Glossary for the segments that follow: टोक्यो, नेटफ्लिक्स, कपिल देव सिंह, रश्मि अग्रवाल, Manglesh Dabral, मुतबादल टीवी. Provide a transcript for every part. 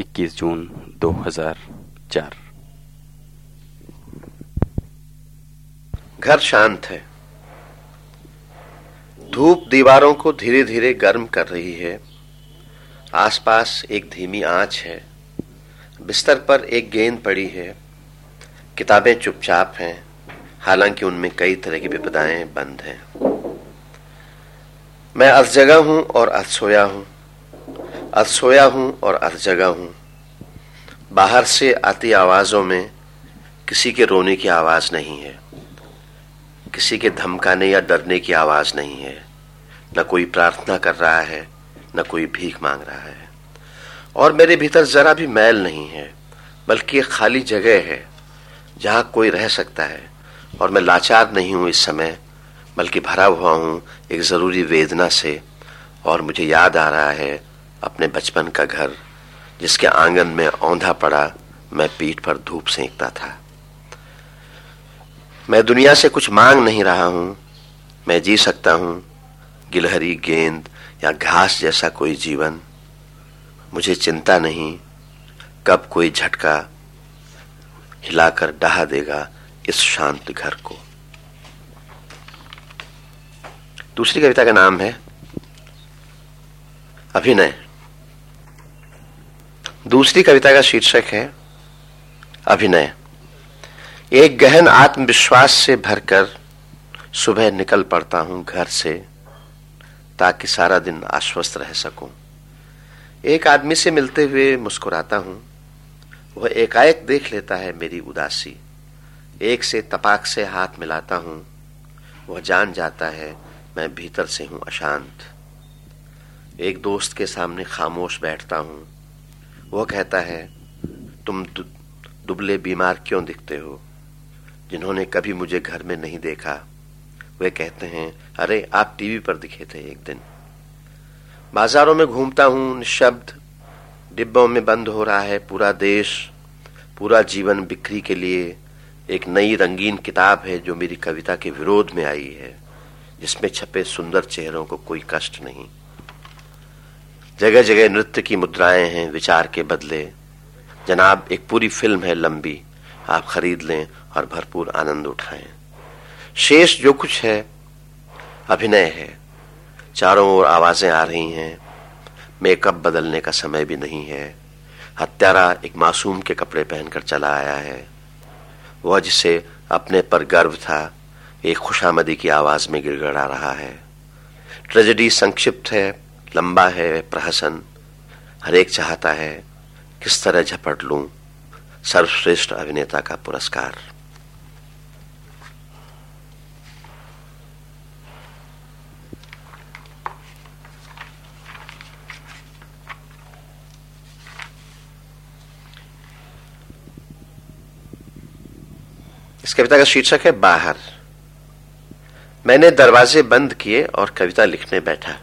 21 जून 2004। घर शांत है। धूप दीवारों को धीरे धीरे गर्म कर रही है। आसपास एक धीमी आंच है। बिस्तर पर एक गेंद पड़ी है। किताबें चुपचाप हैं, हालांकि उनमें कई तरह की विपदाएं बंद हैं। मैं अर्ध जगह हूं और अर्ध सोया हूं, अर्ध सोया हूं और अर्ध जगह हूं। बाहर से आती आवाजों में किसी के रोने की आवाज नहीं है, किसी के धमकाने या डरने की आवाज नहीं है। न कोई प्रार्थना कर रहा है, न कोई भीख मांग रहा है। और मेरे भीतर जरा भी मैल नहीं है, बल्कि एक खाली जगह है जहां कोई रह सकता है। और मैं लाचार नहीं हूं इस समय, बल्कि भरा हुआ हूं एक जरूरी वेदना से। और मुझे याद आ रहा है अपने बचपन का घर, जिसके आंगन में औंधा पड़ा मैं पीठ पर धूप सेंकता था। मैं दुनिया से कुछ मांग नहीं रहा हूं। मैं जी सकता हूं गिलहरी, गेंद या घास जैसा कोई जीवन। मुझे चिंता नहीं कब कोई झटका हिलाकर डहा देगा इस शांत घर को। दूसरी कविता का नाम है अभिनय। दूसरी कविता का शीर्षक है अभिनय। एक गहन आत्मविश्वास से भरकर सुबह निकल पड़ता हूं घर से, ताकि सारा दिन आश्वस्त रह सकूं। एक आदमी से मिलते हुए मुस्कुराता हूं। वह एकाएक देख लेता है मेरी उदासी। एक से तपाक से हाथ मिलाता हूं। वह जान जाता है मैं भीतर से हूं अशांत। एक दोस्त के सामने खामोश बैठता हूं। वह कहता है तुम दुबले बीमार क्यों दिखते हो। जिन्होंने कभी मुझे घर में नहीं देखा वे कहते हैं अरे आप टीवी पर दिखे थे एक दिन। बाजारों में घूमता हूं निशब्द। डिब्बों में बंद हो रहा है पूरा देश, पूरा जीवन। बिक्री के लिए एक नई रंगीन किताब है जो मेरी कविता के विरोध में आई है, जिसमें छपे सुंदर चेहरों को कोई कष्ट नहीं। जगह जगह नृत्य की मुद्राएं हैं विचार के बदले। जनाब एक पूरी फिल्म है लंबी, आप खरीद लें और भरपूर आनंद उठाएं। शेष जो कुछ है अभिनय है। चारों ओर आवाजें आ रही हैं। मेकअप बदलने का समय भी नहीं है। हत्यारा एक मासूम के कपड़े पहनकर चला आया है। वह जिसे अपने पर गर्व था एक खुशामदी की आवाज में गिड़गड़ा रहा है। ट्रेजेडी संक्षिप्त है, लंबा है प्रहसन। हर एक चाहता है किस तरह झपट लूं सर्वश्रेष्ठ अभिनेता का पुरस्कार। इस कविता का शीर्षक है बाहर। मैंने दरवाजे बंद किए और कविता लिखने बैठा।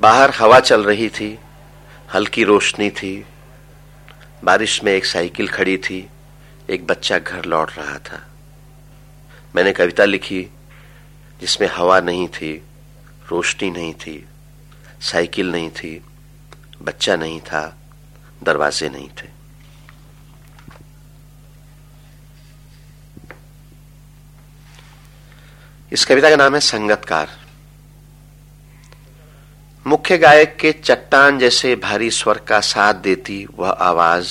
बाहर हवा चल रही थी, हल्की रोशनी थी। बारिश में एक साइकिल खड़ी थी, एक बच्चा घर लौट रहा था। मैंने कविता लिखी जिसमें हवा नहीं थी, रोशनी नहीं थी, साइकिल नहीं थी, बच्चा नहीं था, दरवाजे नहीं थे। इस कविता का नाम है संगतकार। मुख्य गायक के चट्टान जैसे भारी स्वर का साथ देती वह आवाज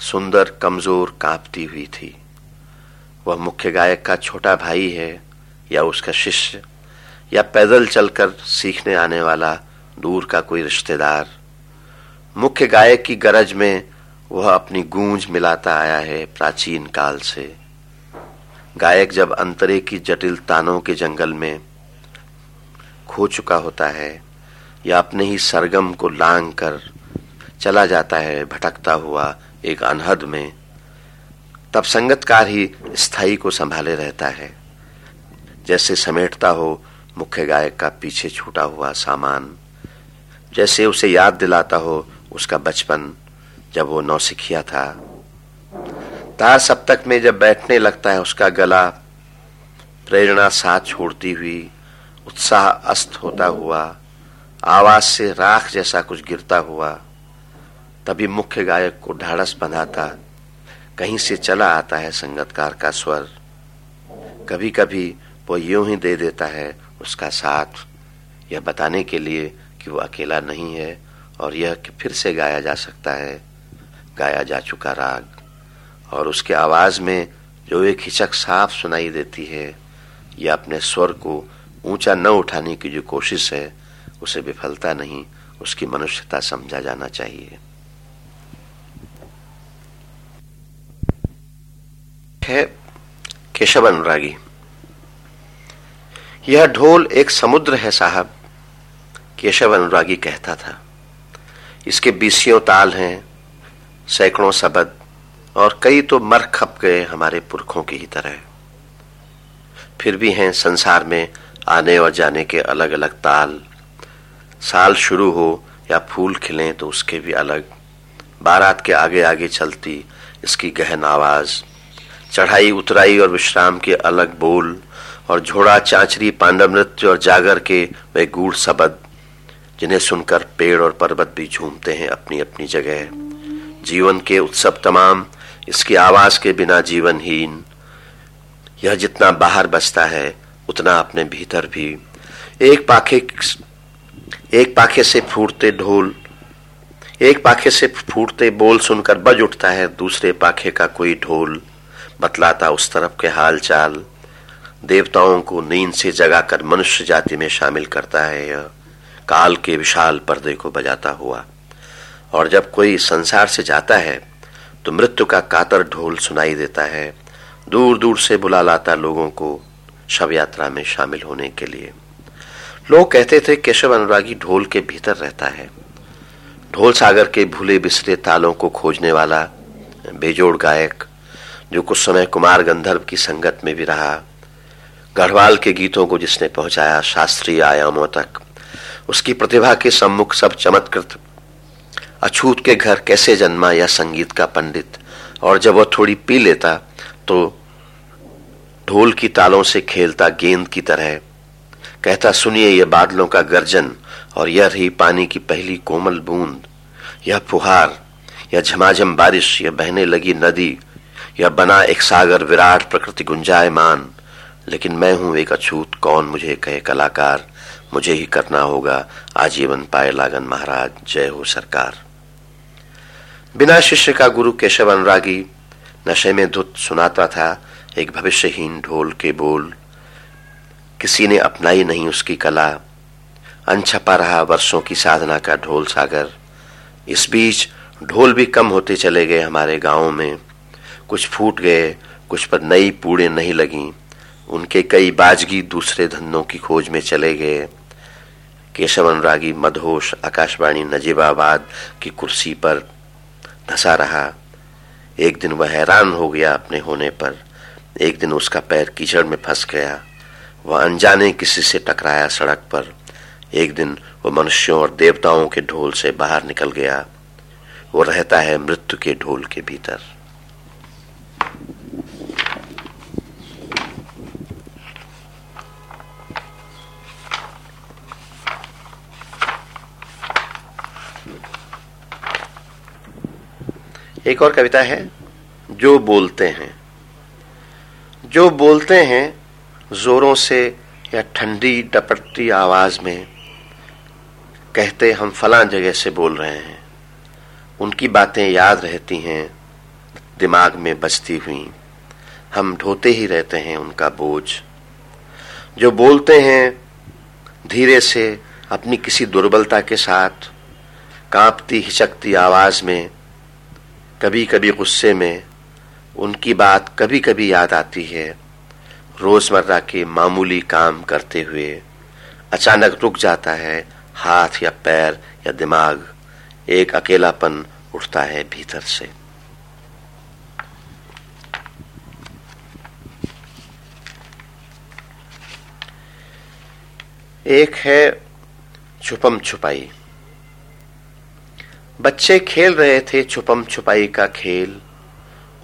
सुंदर कमजोर कांपती हुई थी। वह मुख्य गायक का छोटा भाई है या उसका शिष्य या पैदल चलकर सीखने आने वाला दूर का कोई रिश्तेदार। मुख्य गायक की गरज में वह अपनी गूंज मिलाता आया है प्राचीन काल से। गायक जब अंतरे की जटिल तानों के जंगल में खो चुका होता है या अपने ही सरगम को लांग कर चला जाता है भटकता हुआ एक अनहद में, तब संगतकार ही स्थाई को संभाले रहता है, जैसे समेटता हो मुख्य गायक का पीछे छूटा हुआ सामान, जैसे उसे याद दिलाता हो उसका बचपन जब वो नौसिखिया था। तार सप्तक में जब बैठने लगता है उसका गला, प्रेरणा साथ छोड़ती हुई, उत्साह अस्त होता हुआ, आवाज से राख जैसा कुछ गिरता हुआ, तभी मुख्य गायक को ढाढ़स बंधाता। कहीं से चला आता है संगतकार का स्वर, कभी कभी वो यूं ही दे देता है उसका साथ, यह बताने के लिए कि वो अकेला नहीं है और यह कि फिर से गाया जा सकता है गाया जा चुका राग। और उसके आवाज में जो एक हिचक साफ सुनाई देती है, यह अपने स्वर को ऊंचा न उठाने की जो कोशिश है उसे विफलता नहीं, उसकी मनुष्यता समझा जाना चाहिए। है केशव अनुरागी। यह ढोल एक समुद्र है साहब, केशव अनुरागी कहता था। इसके बीसियों ताल हैं, सैकड़ों शब्द और कई तो मर खप गए हमारे पुरखों की ही तरह। फिर भी हैं संसार में आने और जाने के अलग अलग ताल। साल शुरू हो या फूल खिलें तो उसके भी अलग। बारात के आगे आगे चलती इसकी गहन आवाज, चढ़ाई उतराई और विश्राम के अलग बोल, और झोड़ा चांचरी पांडव नृत्य और जागर के वे गूढ़ शब्द जिन्हें सुनकर पेड़ और पर्वत भी झूमते हैं अपनी अपनी जगह। जीवन के उत्सव तमाम इसकी आवाज के बिना जीवनहीन। यह जितना बाहर बसता है उतना अपने भीतर भी। एक पाखे से फूटते ढोल, एक पाखे से फूटते बोल सुनकर बज उठता है दूसरे पाखे का कोई ढोल, बतलाता उस तरफ के हाल चाल। देवताओं को नींद से जगाकर मनुष्य जाति में शामिल करता है यह, काल के विशाल पर्दे को बजाता हुआ। और जब कोई संसार से जाता है तो मृत्यु का कातर ढोल सुनाई देता है, दूर दूर से बुला लाता लोगों को शव यात्रा में शामिल होने के लिए। लोग कहते थे केशव अनुरागी ढोल के भीतर रहता है। ढोल सागर के भूले बिसरे तालों को खोजने वाला बेजोड़ गायक, जो कुछ समय कुमार गंधर्व की संगत में भी रहा। गढ़वाल के गीतों को जिसने पहुंचाया शास्त्रीय आयामों तक, उसकी प्रतिभा के सम्मुख सब चमत्कृत। अछूत के घर कैसे जन्मा या संगीत का पंडित, और जब वह थोड़ी पी लेता तो ढोल की तालों से खेलता गेंद की तरह। कहता सुनिए यह बादलों का गर्जन, और यह रही पानी की पहली कोमल बूंद, यह फुहार, यह झमाझम बारिश, यह बहने लगी नदी, यह बना एक सागर विराट प्रकृति गुंजायमान। लेकिन मैं हूं एक अछूत, कौन मुझे कहे कलाकार, मुझे ही करना होगा आजीवन पाए लागन महाराज, जय हो सरकार। बिना शिष्य का गुरु केशव अनुरागी नशे में धुत सुनाता था एक भविष्यहीन ढोल के बोल। किसी ने अपनाई नहीं उसकी कला, अनछपा रहा वर्षों की साधना का ढोल सागर। इस बीच ढोल भी कम होते चले गए हमारे गांवों में, कुछ फूट गए, कुछ पर नई पूड़े नहीं लगीं। उनके कई बाजगी दूसरे धंधों की खोज में चले गए। केशव अनुरागी मदहोश आकाशवाणी नजीबाबाद की कुर्सी पर धंसा रहा। एक दिन वह हैरान हो गया अपने होने पर। एक दिन उसका पैर कीचड़ में फंस गया, वह अनजाने किसी से टकराया सड़क पर। एक दिन वह मनुष्यों और देवताओं के ढोल से बाहर निकल गया। वो रहता है मृत्यु के ढोल के भीतर। एक और कविता है जो बोलते हैं। जो बोलते हैं जोरों से या ठंडी डपटती आवाज में, कहते हम फलां जगह से बोल रहे हैं। उनकी बातें याद रहती हैं दिमाग में बसती हुई, हम ढोते ही रहते हैं उनका बोझ। जो बोलते हैं धीरे से अपनी किसी दुर्बलता के साथ, कांपती हिचकती आवाज में, कभी कभी गुस्से में। उनकी बात कभी कभी याद आती है रोजमर्रा के मामूली काम करते हुए। अचानक रुक जाता है हाथ या पैर या दिमाग, एक अकेलापन उठता है भीतर से। एक है छुपम छुपाई। बच्चे खेल रहे थे छुपम छुपाई का खेल,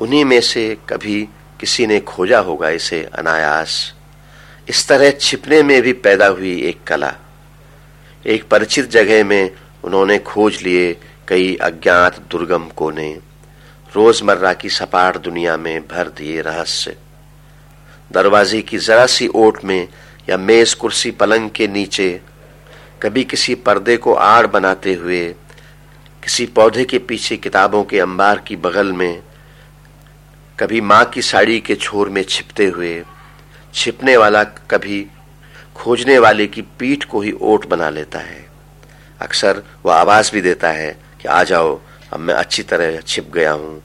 उन्हीं में से कभी किसी ने खोजा होगा इसे अनायास। इस तरह छिपने में भी पैदा हुई एक कला। एक परिचित जगह में उन्होंने खोज लिए कई अज्ञात दुर्गम कोने, रोजमर्रा की सपाट दुनिया में भर दिए रहस्य। दरवाजे की जरा सी ओट में या मेज कुर्सी पलंग के नीचे कभी किसी पर्दे को आड़ बनाते हुए, किसी पौधे के पीछे किताबों के अंबार की बगल में, कभी माँ की साड़ी के छोर में छिपते हुए, छिपने वाला कभी खोजने वाले की पीठ को ही ओट बना लेता है। अक्सर वह आवाज भी देता है कि आ जाओ, अब मैं अच्छी तरह छिप गया हूँ,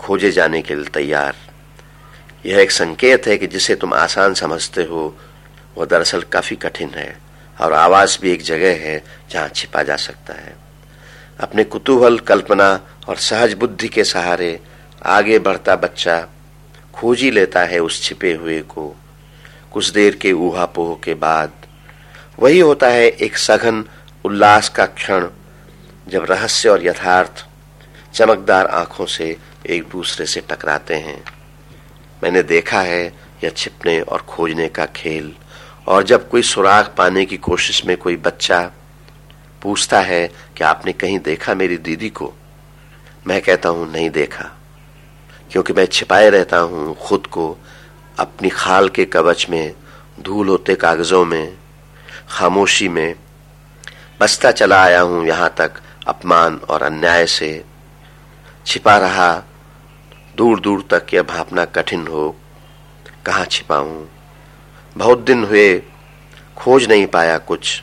खोजे जाने के लिए तैयार। यह एक संकेत है कि जिसे तुम आसान समझते हो वह दरअसल काफी कठिन है, और आवाज भी एक जगह है जहाँ छिपा जा सकता है। अपने कुतूहल, कल्पना और सहज बुद्धि के सहारे आगे बढ़ता बच्चा खोज ही लेता है उस छिपे हुए को। कुछ देर के ऊहापोह के बाद वही होता है एक सघन उल्लास का क्षण, जब रहस्य और यथार्थ चमकदार आंखों से एक दूसरे से टकराते हैं। मैंने देखा है यह छिपने और खोजने का खेल। और जब कोई सुराग पाने की कोशिश में कोई बच्चा पूछता है कि आपने कहीं देखा मेरी दीदी को, मैं कहता हूँ नहीं देखा, क्योंकि मैं छिपाए रहता हूँ खुद को अपनी खाल के कवच में, धूल होते कागजों में, खामोशी में। बसता चला आया हूँ यहाँ तक, अपमान और अन्याय से छिपा रहा दूर दूर तक। यह भापना कठिन हो कहाँ छिपाऊँ। बहुत दिन हुए खोज नहीं पाया कुछ,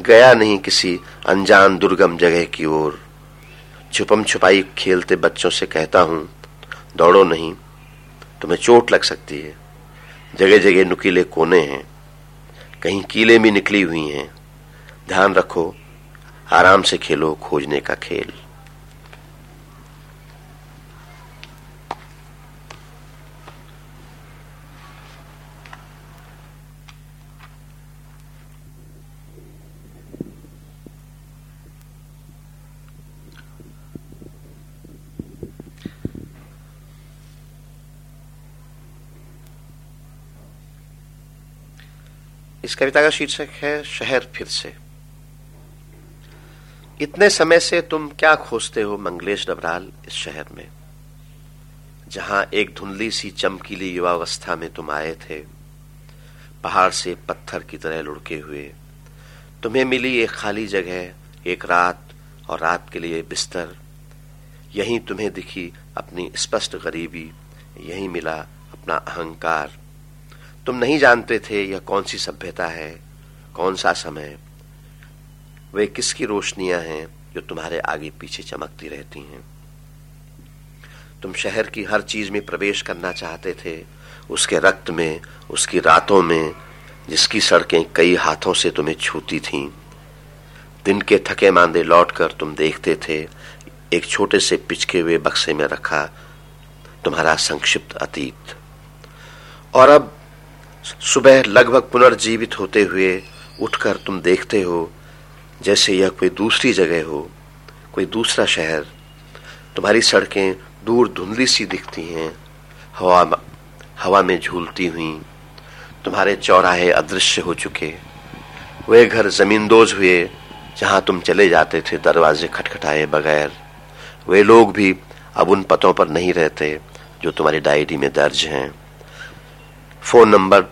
गया नहीं किसी अनजान दुर्गम जगह की ओर। छुपम छुपाई खेलते बच्चों से कहता हूँ दौड़ो नहीं, तुम्हें चोट लग सकती है। जगह जगह नुकीले कोने हैं, कहीं कीले भी निकली हुई हैं। ध्यान रखो, आराम से खेलो खोजने का खेल। इस कविता का शीर्षक है शहर फिर से। इतने समय से तुम क्या खोजते हो मंगलेश डबराल इस शहर में, जहां एक धुंधली सी चमकीली युवावस्था में तुम आए थे, पहाड़ से पत्थर की तरह लुढ़के हुए। तुम्हें मिली एक खाली जगह, एक रात और रात के लिए बिस्तर। यहीं तुम्हें दिखी अपनी स्पष्ट गरीबी, यहीं मिला अपना अहंकार। तुम नहीं जानते थे यह कौन सी सभ्यता है, कौन सा समय, वे किसकी रोशनियां हैं जो तुम्हारे आगे पीछे चमकती रहती हैं। तुम शहर की हर चीज में प्रवेश करना चाहते थे, उसके रक्त में, उसकी रातों में, जिसकी सड़कें कई हाथों से तुम्हें छूती थीं। दिन के थके मांदे लौटकर तुम देखते थे एक छोटे से पिचके हुए बक्से में रखा तुम्हारा संक्षिप्त अतीत। और अब सुबह लगभग पुनर्जीवित होते हुए उठकर तुम देखते हो जैसे यह कोई दूसरी जगह हो, कोई दूसरा शहर। तुम्हारी सड़कें दूर धुंधली सी दिखती हैं, हवा में झूलती हुई। तुम्हारे चौराहे अदृश्य हो चुके, वे घर जमींदोज हुए जहां तुम चले जाते थे दरवाजे खटखटाए बगैर। वे लोग भी अब उन पतों पर नहीं रहते जो तुम्हारी डायरी में दर्ज हैं। फोन नंबर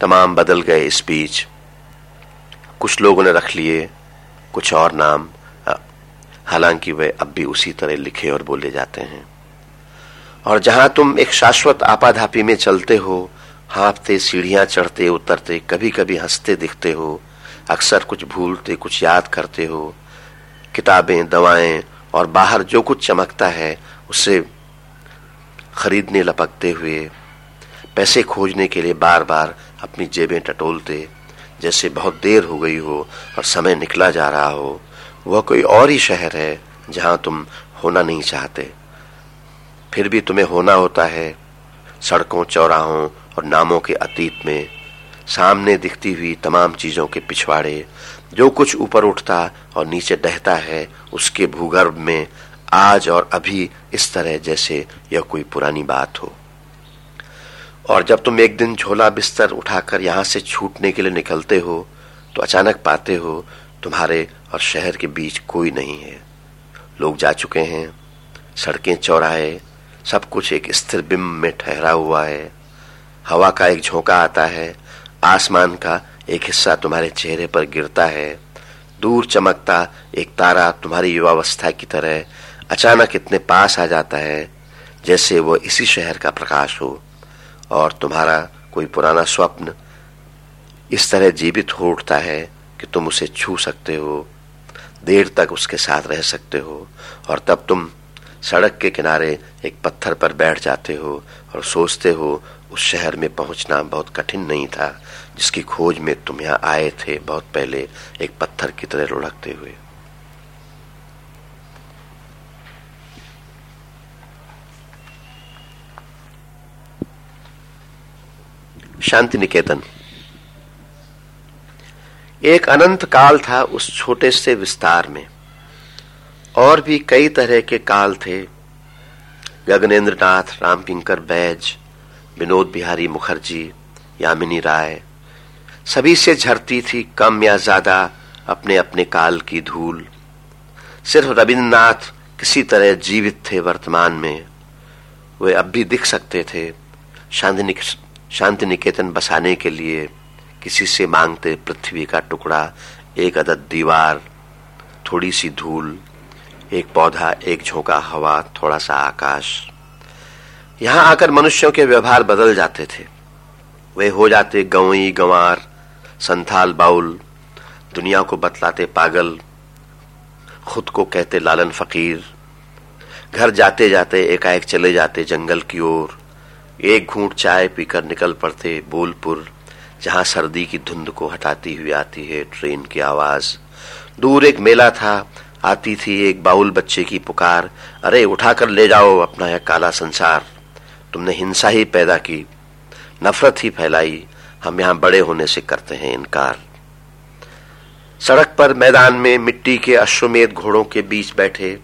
तमाम बदल गए इस बीच, कुछ लोगों ने रख लिए कुछ और नाम, हालांकि वे अब भी उसी तरह लिखे और बोले जाते हैं। और जहां तुम एक शाश्वत आपाधापी में चलते हो, हाँफते, सीढ़ियां चढ़ते उतरते, कभी कभी हंसते दिखते हो, अक्सर कुछ भूलते कुछ याद करते हो। किताबें, दवाएं और बाहर जो कुछ चमकता है उसे खरीदने लपकते हुए, पैसे खोजने के लिए बार बार अपनी जेबें टटोलते, जैसे बहुत देर हो गई हो और समय निकला जा रहा हो। वह कोई और ही शहर है जहां तुम होना नहीं चाहते, फिर भी तुम्हें होना होता है। सड़कों, चौराहों और नामों के अतीत में सामने दिखती हुई तमाम चीजों के पिछवाड़े, जो कुछ ऊपर उठता और नीचे बहता है उसके भूगर्भ में आज और अभी, इस तरह जैसे यह कोई पुरानी बात हो। और जब तुम एक दिन झोला बिस्तर उठाकर यहाँ से छूटने के लिए निकलते हो, तो अचानक पाते हो तुम्हारे और शहर के बीच कोई नहीं है। लोग जा चुके हैं, सड़कें चौराहे सब कुछ एक स्थिर बिंब में ठहरा हुआ है। हवा का एक झोंका आता है, आसमान का एक हिस्सा तुम्हारे चेहरे पर गिरता है, दूर चमकता एक तारा तुम्हारी युवावस्था की तरह अचानक इतने पास आ जाता है जैसे वो इसी शहर का प्रकाश हो, और तुम्हारा कोई पुराना स्वप्न इस तरह जीवित हो उठता है कि तुम उसे छू सकते हो, देर तक उसके साथ रह सकते हो, और तब तुम सड़क के किनारे एक पत्थर पर बैठ जाते हो और सोचते हो उस शहर में पहुंचना बहुत कठिन नहीं था जिसकी खोज में तुम यहाँ आए थे बहुत पहले एक पत्थर की तरह लुढ़कते हुए। शांति निकेतन। एक अनंत काल था उस छोटे से विस्तार में, और भी कई तरह के काल थे। गगनेन्द्र नाथ, रामकिंकर बैज, विनोद बिहारी मुखर्जी, यामिनी राय, सभी से झरती थी कम या ज्यादा अपने अपने काल की धूल। सिर्फ रविन्द्रनाथ किसी तरह जीवित थे वर्तमान में, वे अब भी दिख सकते थे शांति निकेतन बसाने के लिए किसी से मांगते पृथ्वी का टुकड़ा, एक अदद दीवार, थोड़ी सी धूल, एक पौधा, एक झोंका हवा, थोड़ा सा आकाश। यहाँ आकर मनुष्यों के व्यवहार बदल जाते थे, वे हो जाते गवई गंवार, संथाल बाउल, दुनिया को बतलाते पागल, खुद को कहते लालन फकीर। घर जाते जाते एकाएक चले जाते जंगल की ओर, एक घूंट चाय पीकर निकल पड़ते बोलपुर, जहाँ सर्दी की धुंध को हटाती हुई आती है ट्रेन की आवाज। दूर एक मेला था, आती थी एक बाउल बच्चे की पुकार, अरे उठा कर ले जाओ अपना यह काला संसार, तुमने हिंसा ही पैदा की, नफरत ही फैलाई, हम यहाँ बड़े होने से करते हैं इनकार। सड़क पर मैदान में मिट्टी के अश्वमेध घोड़ों के बीच बैठे,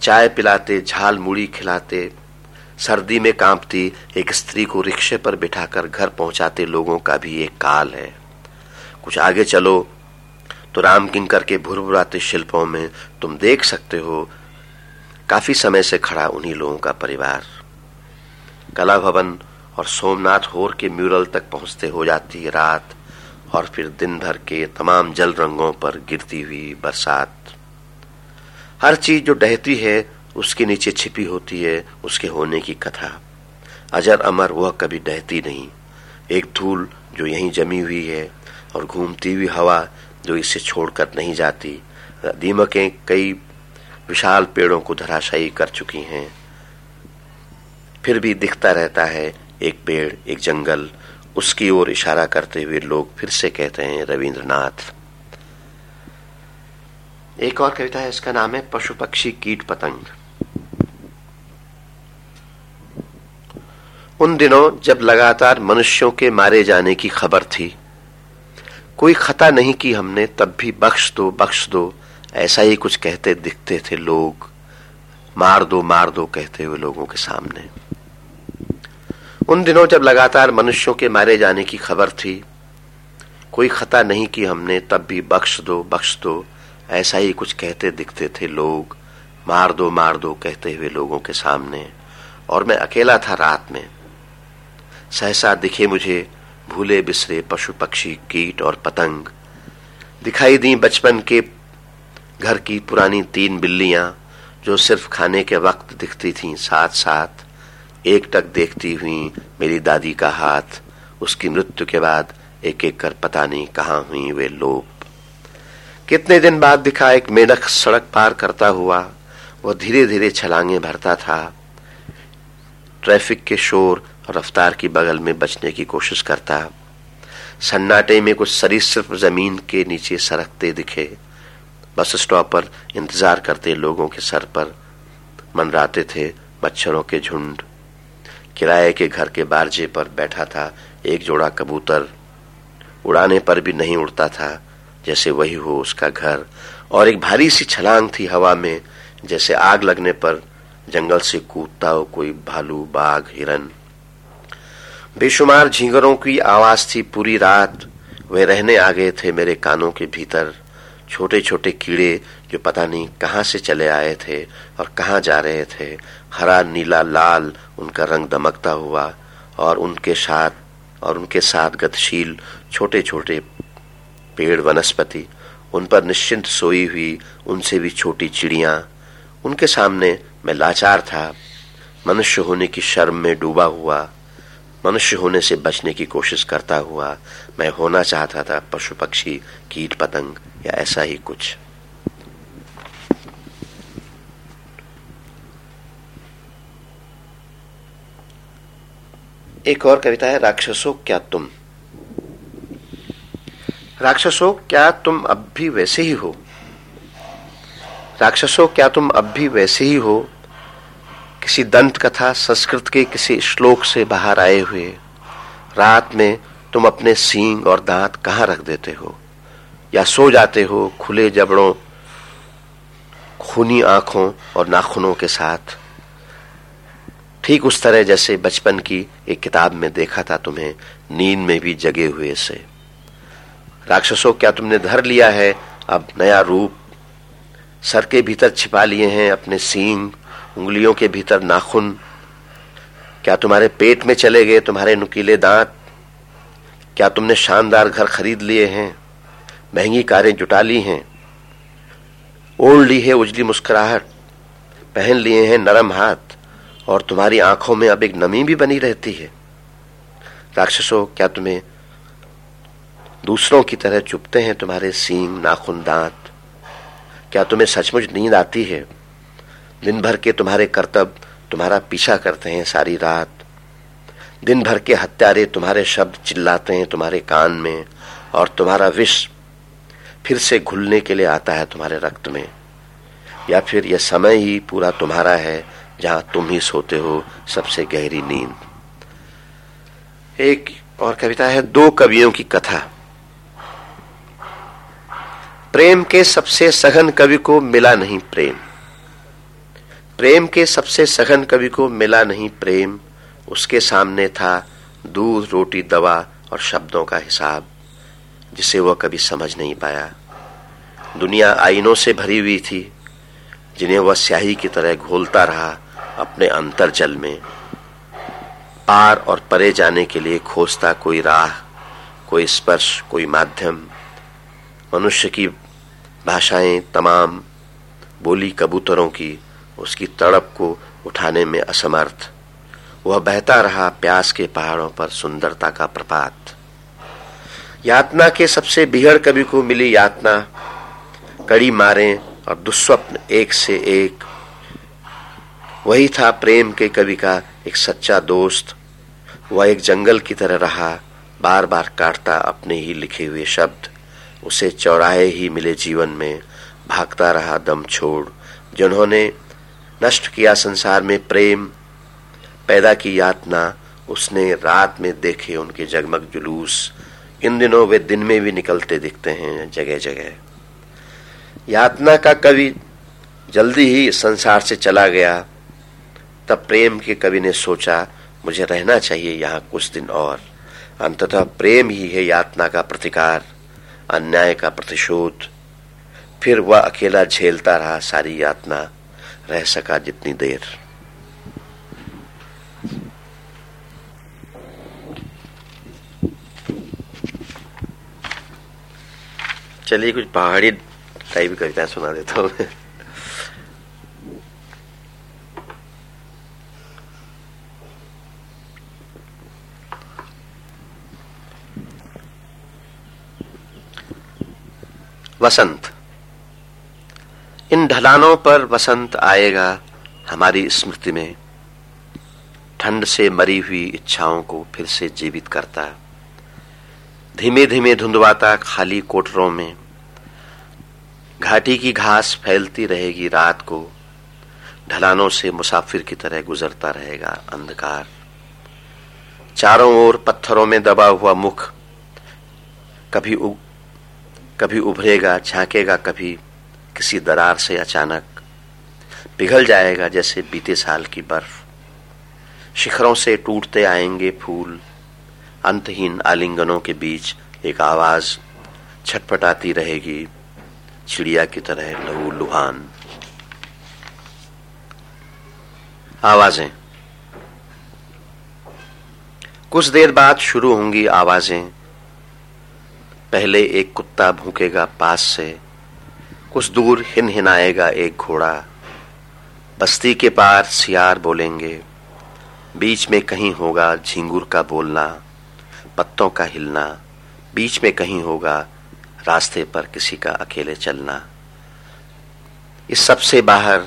चाय पिलाते, झाल मूड़ी खिलाते, सर्दी में कांपती एक स्त्री को रिक्शे पर बिठाकर घर पहुंचाते लोगों का भी एक काल है। कुछ आगे चलो तो रामकिंकर के भुरभुराते शिल्पों में तुम देख सकते हो काफी समय से खड़ा उन्हीं लोगों का परिवार। कला भवन और सोमनाथ होर के म्यूरल तक पहुंचते हो जाती रात, और फिर दिन भर के तमाम जल रंगों पर गिरती हुई बरसात। हर चीज जो ढहती है उसके नीचे छिपी होती है उसके होने की कथा, अजर अमर, वह कभी ढहती नहीं। एक धूल जो यहीं जमी हुई है और घूमती हुई हवा जो इसे छोड़कर नहीं जाती। दीमकें कई विशाल पेड़ों को धराशायी कर चुकी हैं, फिर भी दिखता रहता है एक पेड़, एक जंगल, उसकी ओर इशारा करते हुए लोग फिर से कहते हैं रविंद्रनाथ। एक और कविता है, इसका नाम है पशु पक्षी कीट पतंग। उन दिनों जब लगातार मनुष्यों के मारे जाने की खबर थी, कोई खता नहीं की हमने तब भी बख्श दो ऐसा ही कुछ कहते दिखते थे लोग, मार दो कहते हुए लोगों के सामने। उन दिनों जब लगातार मनुष्यों के मारे जाने की खबर थी, कोई खता नहीं की हमने तब भी बख्श दो ऐसा ही कुछ कहते दिखते थे लोग, मार दो कहते हुए लोगों के सामने। और मैं अकेला था रात में, सहसा दिखे मुझे भूले बिसरे पशु पक्षी कीट और पतंग। दिखाई दी बचपन के घर की पुरानी 3 बिल्लियां जो सिर्फ खाने के वक्त दिखती थीं, साथ साथ एकटक देखती हुई मेरी दादी का हाथ। उसकी मृत्यु के बाद एक एक कर पता नहीं कहां हुई वे लोप। कितने दिन बाद दिखा एक मेढक सड़क पार करता हुआ, वह धीरे धीरे छलांगे भरता था, ट्रैफिक के शोर और रफ्तार की बगल में बचने की कोशिश करता। सन्नाटे में कुछ सरीसृप जमीन के नीचे सरकते दिखे, बस स्टॉप पर इंतजार करते लोगों के सर पर मंडराते थे मच्छरों के झुंड। किराए के घर के बारजे पर बैठा था एक जोड़ा कबूतर, उड़ाने पर भी नहीं उड़ता था जैसे वही हो उसका घर, और एक भारी सी छलांग थी हवा में जैसे आग लगने पर जंगल से कूदता हो कोई भालू, बाघ, हिरन। बेशुमार झींगरों की आवाज थी पूरी रात, वे रहने आ गए थे मेरे कानों के भीतर, छोटे छोटे कीड़े जो पता नहीं कहाँ से चले आए थे और कहाँ जा रहे थे, हरा नीला लाल उनका रंग दमकता हुआ, और उनके साथ गतिशील छोटे छोटे पेड़ वनस्पति, उन पर निश्चिंत सोई हुई उनसे भी छोटी चिड़ियाँ। उनके सामने मैं लाचार था, मनुष्य होने की शर्म में डूबा हुआ, मनुष्य होने से बचने की कोशिश करता हुआ। मैं होना चाहता था पशु पक्षी, कीट पतंग या ऐसा ही कुछ। एक और कविता है राक्षसों क्या तुम। राक्षसों क्या तुम अब भी वैसे ही हो, राक्षसों क्या तुम अब भी वैसे ही हो, किसी दंत कथा संस्कृत के किसी श्लोक से बाहर आए हुए। रात में तुम अपने सींग और दांत कहाँ रख देते हो, या सो जाते हो खुले जबड़ों, खूनी आंखों और नाखूनों के साथ, ठीक उस तरह जैसे बचपन की एक किताब में देखा था तुम्हें नींद में भी जगे हुए से। राक्षसों क्या तुमने धर लिया है अब नया रूप, सर के भीतर छिपा लिए हैं अपने सींग, उंगलियों के भीतर नाखून। क्या तुम्हारे पेट में चले गए तुम्हारे नुकीले दांत, क्या तुमने शानदार घर खरीद लिए हैं, महंगी कारें जुटा ली हैं, ओढ़ ली है उजली मुस्कुराहट, पहन लिए हैं नरम हाथ, और तुम्हारी आंखों में अब एक नमी भी बनी रहती है। राक्षसों क्या तुम्हें दूसरों की तरह चुपते हैं तुम्हारे सींग नाखून दांत, क्या तुम्हें सचमुच नींद आती है, दिन भर के तुम्हारे कर्तव्य तुम्हारा पीछा करते हैं सारी रात, दिन भर के हत्यारे तुम्हारे शब्द चिल्लाते हैं तुम्हारे कान में, और तुम्हारा विष फिर से घुलने के लिए आता है तुम्हारे रक्त में। या फिर यह समय ही पूरा तुम्हारा है जहां तुम ही सोते हो सबसे गहरी नींद। एक और कविता है दो कवियों की कथा। प्रेम के सबसे सघन कवि को मिला नहीं प्रेम, प्रेम के सबसे सघन कवि को मिला नहीं प्रेम, उसके सामने था दूध रोटी दवा और शब्दों का हिसाब, जिसे वह कभी समझ नहीं पाया। दुनिया आईनों से भरी हुई थी जिन्हें वह स्याही की तरह घोलता रहा अपने अंतर्जल में, पार और परे जाने के लिए खोजता कोई राह, कोई स्पर्श, कोई माध्यम। मनुष्य की भाषाएं तमाम, बोली कबूतरों की, उसकी तड़प को उठाने में असमर्थ। वह बहता रहा प्यास के पहाड़ों पर सुंदरता का प्रपात। यातना के सबसे बिहड़ कवि को मिली यातना, कड़ी मारें और दुस्वप्न एक से एक। वही था प्रेम के कवि का एक सच्चा दोस्त। वह एक जंगल की तरह रहा, बार बार काटता अपने ही लिखे हुए शब्द, उसे चौराहे ही मिले जीवन में, भागता रहा दम छोड़। जिन्होंने नष्ट किया संसार में प्रेम, पैदा की यातना, उसने रात में देखे उनके जगमग जुलूस। इन दिनों वे दिन में भी निकलते दिखते हैं जगह जगह। यातना का कवि जल्दी ही संसार से चला गया। तब प्रेम के कवि ने सोचा मुझे रहना चाहिए यहाँ कुछ दिन और। अंततः प्रेम ही है यातना का प्रतिकार, अन्याय का प्रतिशोध। फिर वह अकेला झेलता रहा सारी यातना, रह सका जितनी देर। चलिए कुछ पहाड़ी टाइप कविताएं सुना देता हूँ। वसंत। इन ढलानों पर वसंत आएगा हमारी स्मृति में, ठंड से मरी हुई इच्छाओं को फिर से जीवित करता, धीमे धीमे धुंधवाता खाली कोठरों में। घाटी की घास फैलती रहेगी रात को, ढलानों से मुसाफिर की तरह गुजरता रहेगा अंधकार। चारों ओर पत्थरों में दबा हुआ मुख, कभी उभरेगा झांकेगा, कभी किसी दरार से अचानक पिघल जाएगा जैसे बीते साल की बर्फ। शिखरों से टूटते आएंगे फूल, अंतहीन आलिंगनों के बीच एक आवाज छटपटाती रहेगी, चिड़िया की तरह लहू लुहान। आवाजें, कुछ देर बाद शुरू होंगी आवाजें। पहले एक कुत्ता भूकेगा पास से, कुछ दूर हिनहिनाएगा एक घोड़ा। बस्ती के पार सियार बोलेंगे, बीच में कहीं होगा झिंगुर का बोलना, पत्तों का हिलना। बीच में कहीं होगा रास्ते पर किसी का अकेले चलना। इस सब से बाहर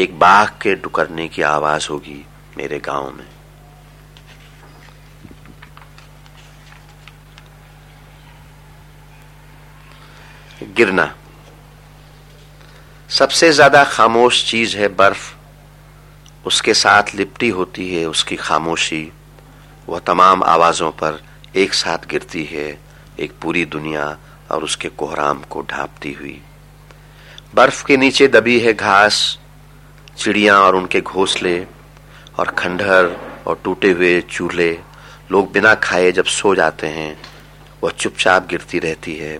एक बाघ के डुकरने की आवाज होगी मेरे गांव में। गिरना, सबसे ज्यादा खामोश चीज है बर्फ। उसके साथ लिपटी होती है उसकी खामोशी। वह तमाम आवाजों पर एक साथ गिरती है, एक पूरी दुनिया और उसके कोहराम को ढांपती हुई। बर्फ के नीचे दबी है घास, चिड़िया और उनके घोंसले और खंडहर और टूटे हुए चूल्हे। लोग बिना खाए जब सो जाते हैं, वह चुपचाप गिरती रहती है।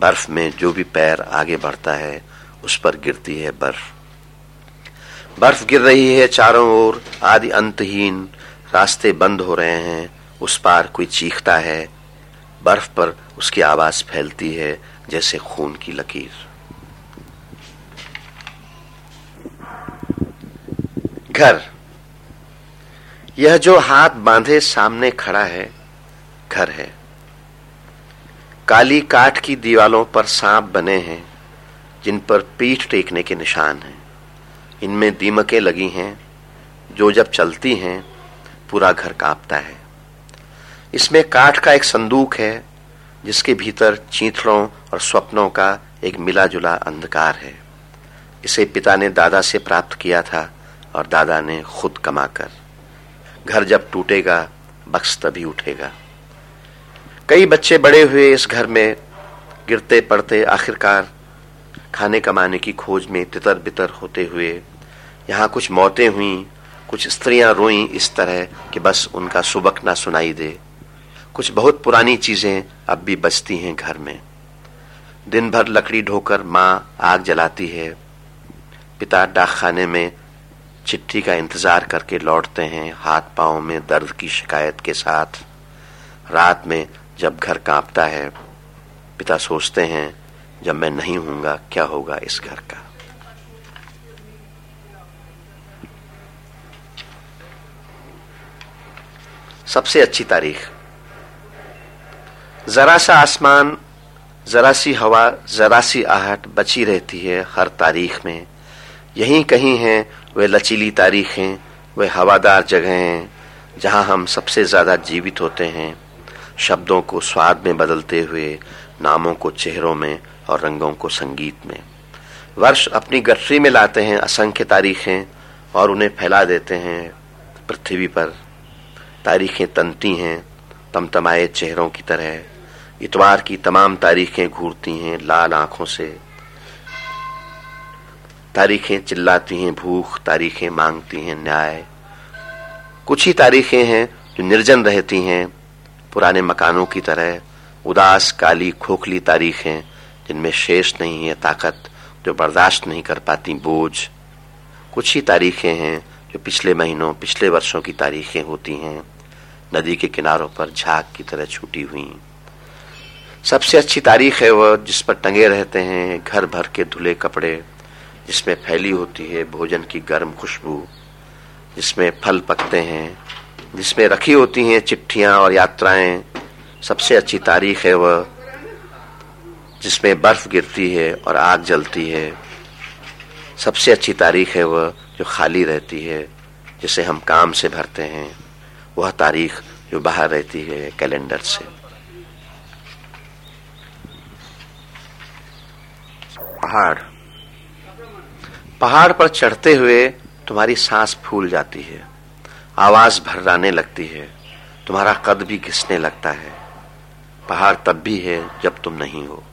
बर्फ में जो भी पैर आगे बढ़ता है उस पर गिरती है बर्फ। बर्फ गिर रही है चारों ओर, आदि अंतहीन रास्ते बंद हो रहे हैं। उस पार कोई चीखता है, बर्फ पर उसकी आवाज फैलती है जैसे खून की लकीर। घर, यह जो हाथ बांधे सामने खड़ा है, घर है। काली काठ की दीवालों पर सांप बने हैं जिन पर पीठ टेकने के निशान हैं। इनमें दीमकें लगी हैं जो जब चलती हैं पूरा घर कांपता है। इसमें काठ का एक संदूक है जिसके भीतर चीथड़ों और स्वप्नों का एक मिला जुला अंधकार है। इसे पिता ने दादा से प्राप्त किया था और दादा ने खुद कमाकर। घर जब टूटेगा बक्स तभी उठेगा। कई बच्चे बड़े हुए इस घर में, गिरते पड़ते आखिरकार खाने कमाने की खोज में तितर बितर होते हुए। यहाँ कुछ मौतें हुई, कुछ स्त्रियां रोई इस तरह कि बस उनका सुबक ना सुनाई दे। कुछ बहुत पुरानी चीजें अब भी बचती हैं घर में। दिन भर लकड़ी ढोकर माँ आग जलाती है। पिता डाकखाने में चिट्ठी का इंतजार करके लौटते हैं, हाथ पांव में दर्द की शिकायत के साथ। रात में जब घर कांपता है, पिता सोचते हैं जब मैं नहीं हूँगा क्या होगा इस घर का। सबसे अच्छी तारीख, जरा सा आसमान, जरा सी हवा, जरा सी आहट बची रहती है हर तारीख में। यहीं कहीं हैं वे लचीली तारीखें, वे हवादार जगहें जहां हम सबसे ज़्यादा जीवित होते हैं, शब्दों को स्वाद में बदलते हुए, नामों को चेहरों में और रंगों को संगीत में। वर्ष अपनी गठरी में लाते हैं असंख्य तारीखें और उन्हें फैला देते हैं पृथ्वी पर। तारीखें तनती हैं तमतमाए चेहरों की तरह। इतवार की तमाम तारीखें घूरती हैं लाल आंखों से। तारीखें चिल्लाती हैं भूख, तारीखें मांगती हैं न्याय। कुछ ही तारीखें हैं जो निर्जन रहती हैं पुराने मकानों की तरह। उदास काली खोखली तारीखें जिनमें शेष नहीं है ताकत, जो बर्दाश्त नहीं कर पाती बोझ। कुछ ही तारीखें हैं जो पिछले महीनों, पिछले वर्षों की तारीखें होती हैं, नदी के किनारों पर झाग की तरह छूटी हुई। सबसे अच्छी तारीख है वह जिस पर टंगे रहते हैं घर भर के धुले कपड़े, जिसमें फैली होती है भोजन की गर्म खुशबू, जिसमें फल पकते हैं, जिसमें रखी होती हैं चिट्ठियां और यात्राएं। सबसे अच्छी तारीख है वह जिसमें बर्फ गिरती है और आग जलती है। सबसे अच्छी तारीख है वह जो खाली रहती है, जिसे हम काम से भरते हैं। वह तारीख जो बाहर रहती है कैलेंडर से। पहाड़, पहाड़ पर चढ़ते हुए तुम्हारी सांस फूल जाती है, आवाज भर्राने लगती है, तुम्हारा कद भी घिसने लगता है। पहाड़ तब भी है जब तुम नहीं हो।